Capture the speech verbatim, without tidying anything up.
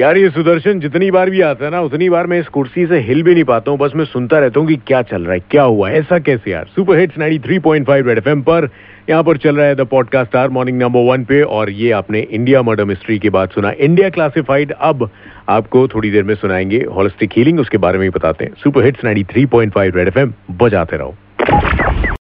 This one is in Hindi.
यार ये सुदर्शन जितनी बार भी आता है ना उतनी बार मैं इस कुर्सी से हिल भी नहीं पाता हूँ। बस मैं सुनता रहता हूँ कि क्या चल रहा है, क्या हुआ, ऐसा कैसे यार। सुपर हिट्स तिरानवे पॉइंट फाइव रेड एफएम पर यहाँ पर चल रहा है the podcast star morning number one पे। और ये आपने इंडिया मर्डर मिस्ट्री के बाद सुना इंडिया क्लासिफाइड। अब आपको थोड़ी देर में सुनाएंगे हॉलिस्टिक हीलिंग, उसके बारे में ही बताते हैं। सुपर हिट्स तिरानवे पॉइंट फाइव रेड एफएम बजाते रहो।